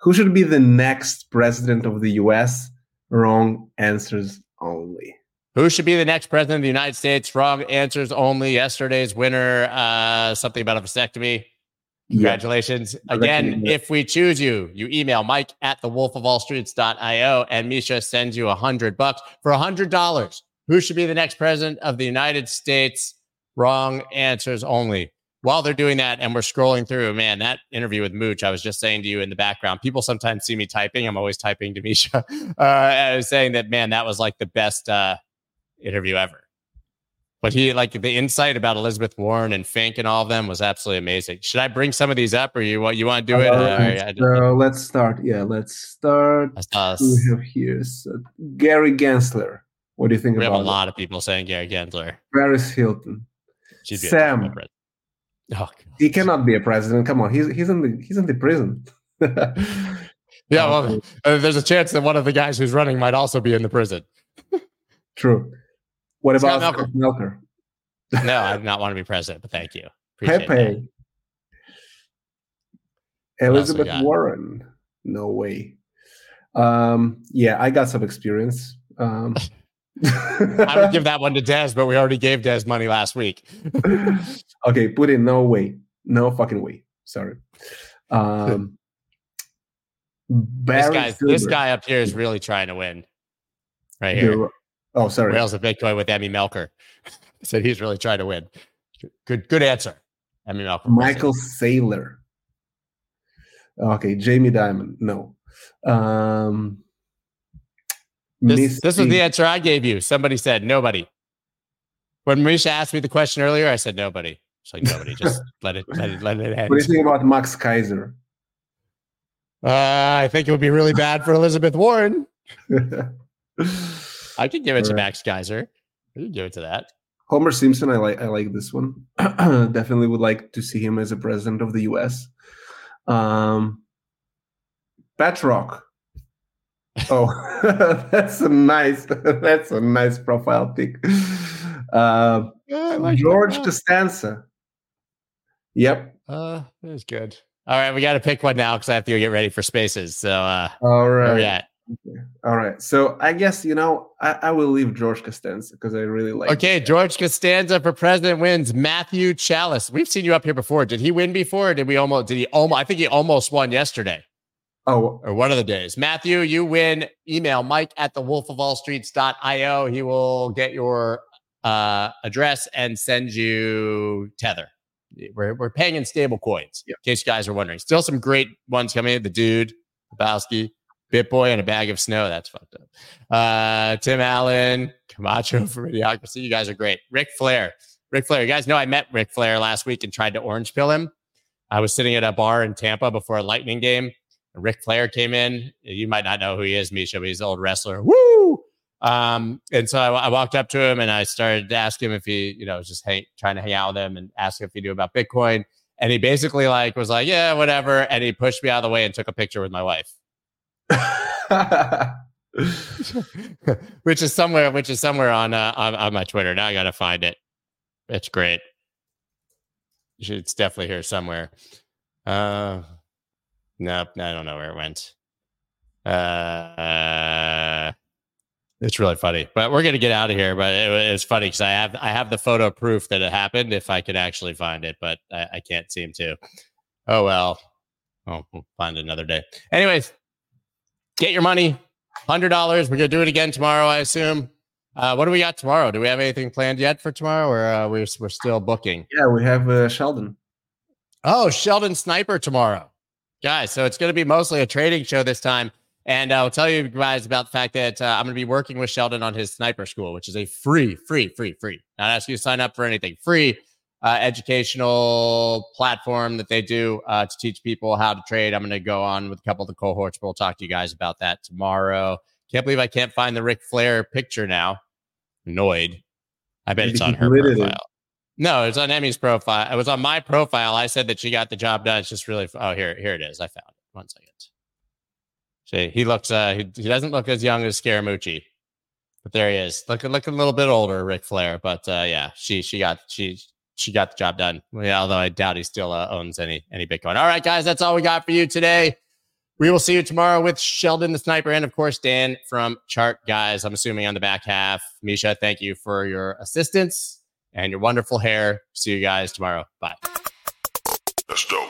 Who should be the next president of the U.S.? Wrong answers only. Who should be the next president of the United States? Wrong answers only. Yesterday's winner, something about a vasectomy. Congratulations. Yeah. Again, if we choose you, you email mike@thewolfofallstreets.io and Misha sends you $100 for $100. Who should be the next president of the United States? Wrong answers only. While they're doing that and we're scrolling through, man, that interview with Mooch, I was just saying to you in the background, people sometimes see me typing. I'm always typing to Misha. I was saying that, man, that was like the best interview ever. But he, like, the insight about Elizabeth Warren and Fink and all of them was absolutely amazing. Should I bring some of these up, or you want to do it? Let's start. Yeah, let's start. We have here Gary Gensler. What do you think about it? We have a lot of people saying Gary Gensler. Paris Hilton. Sam. Oh, he cannot be a president. Come on, he's in the prison. Yeah, well, there's a chance that one of the guys who's running might also be in the prison. True. What about Scott Melker? No, I do not want to be president, but thank you. Appreciate Pepe. That. Elizabeth Warren. No way. Yeah, I got some experience. I would give that one to Des, but we already gave Des money last week. Okay, put in no way. No fucking way. Sorry. This guy up here is really trying to win. Right here. Rails of Bitcoin with Emmy Melker. Said he's really trying to win. Good answer. Emmy Melker. Michael Saylor. Okay, Jamie Dimon. No. This was the answer I gave you. Somebody said nobody. When Marisha asked me the question earlier, I said nobody. She's like, nobody. Just let it end. What do you think about Max Kaiser? I think it would be really bad for Elizabeth Warren. I could give it to Max Kaiser. I could give it to that. Homer Simpson, I like this one. Definitely would like to see him as a president of the US. Patrock. Oh, that's a nice profile pic. George Costanza. Yep. That was good. All right, we got to pick one now because I have to get ready for spaces. So, all right. Where are we at? Okay. All right. So I guess, I will leave George Costanza because I really like him. George Costanza for president wins. Matthew Chalice. We've seen you up here before. Did he win before? Or did he almost I think he almost won yesterday. Oh, or one of the days. Matthew, you win. Email mike@thewolfofallstreets.io. He will get your address and send you Tether. We're paying in stable coins, in case you guys are wondering. Still some great ones coming in. The Dude, Lebowski, BitBoy, and a bag of snow. That's fucked up. Tim Allen, Camacho from Idiocracy. You guys are great. Ric Flair. You guys know I met Ric Flair last week and tried to orange pill him. I was sitting at a bar in Tampa before a Lightning game. Ric Flair came in. You might not know who he is, Misha, but he's an old wrestler. Woo! And so I walked up to him and I started to ask him if he, trying to hang out with him and ask him if he knew about Bitcoin. And he basically was like, yeah, whatever. And he pushed me out of the way and took a picture with my wife. which is somewhere on my Twitter. Now I got to find it. It's great. It's definitely here somewhere. Nope, I don't know where it went. It's really funny, but we're gonna get out of here. But it's funny because I have the photo proof that it happened if I could actually find it, but I can't seem to. Oh well, we'll find it another day. Anyways, get your money, $100. We're gonna do it again tomorrow, I assume. What do we got tomorrow? Do we have anything planned yet for tomorrow, or we're still booking? Yeah, we have Sheldon. Oh, Sheldon Sniper tomorrow. Guys, so it's going to be mostly a trading show this time. And I'll tell you guys about the fact that I'm going to be working with Sheldon on his Sniper School, which is a free, not asking you to sign up for anything, free educational platform that they do to teach people how to trade. I'm going to go on with a couple of the cohorts, but we'll talk to you guys about that tomorrow. Can't believe I can't find the Ric Flair picture now. Annoyed. I bet it's on her profile. No, it's on Emmy's profile. It was on my profile. I said that she got the job done. It's just really... Oh, here it is. I found it. One second. See, he looks... he doesn't look as young as Scaramucci, but there he is. Looking a little bit older, Ric Flair. But yeah, she got the job done. Yeah, although I doubt he still owns any Bitcoin. All right, guys, that's all we got for you today. We will see you tomorrow with Sheldon the Sniper and, of course, Dan from Chart Guys. I'm assuming on the back half. Misha, thank you for your assistance and your wonderful hair. See you guys tomorrow. Bye. Let's go.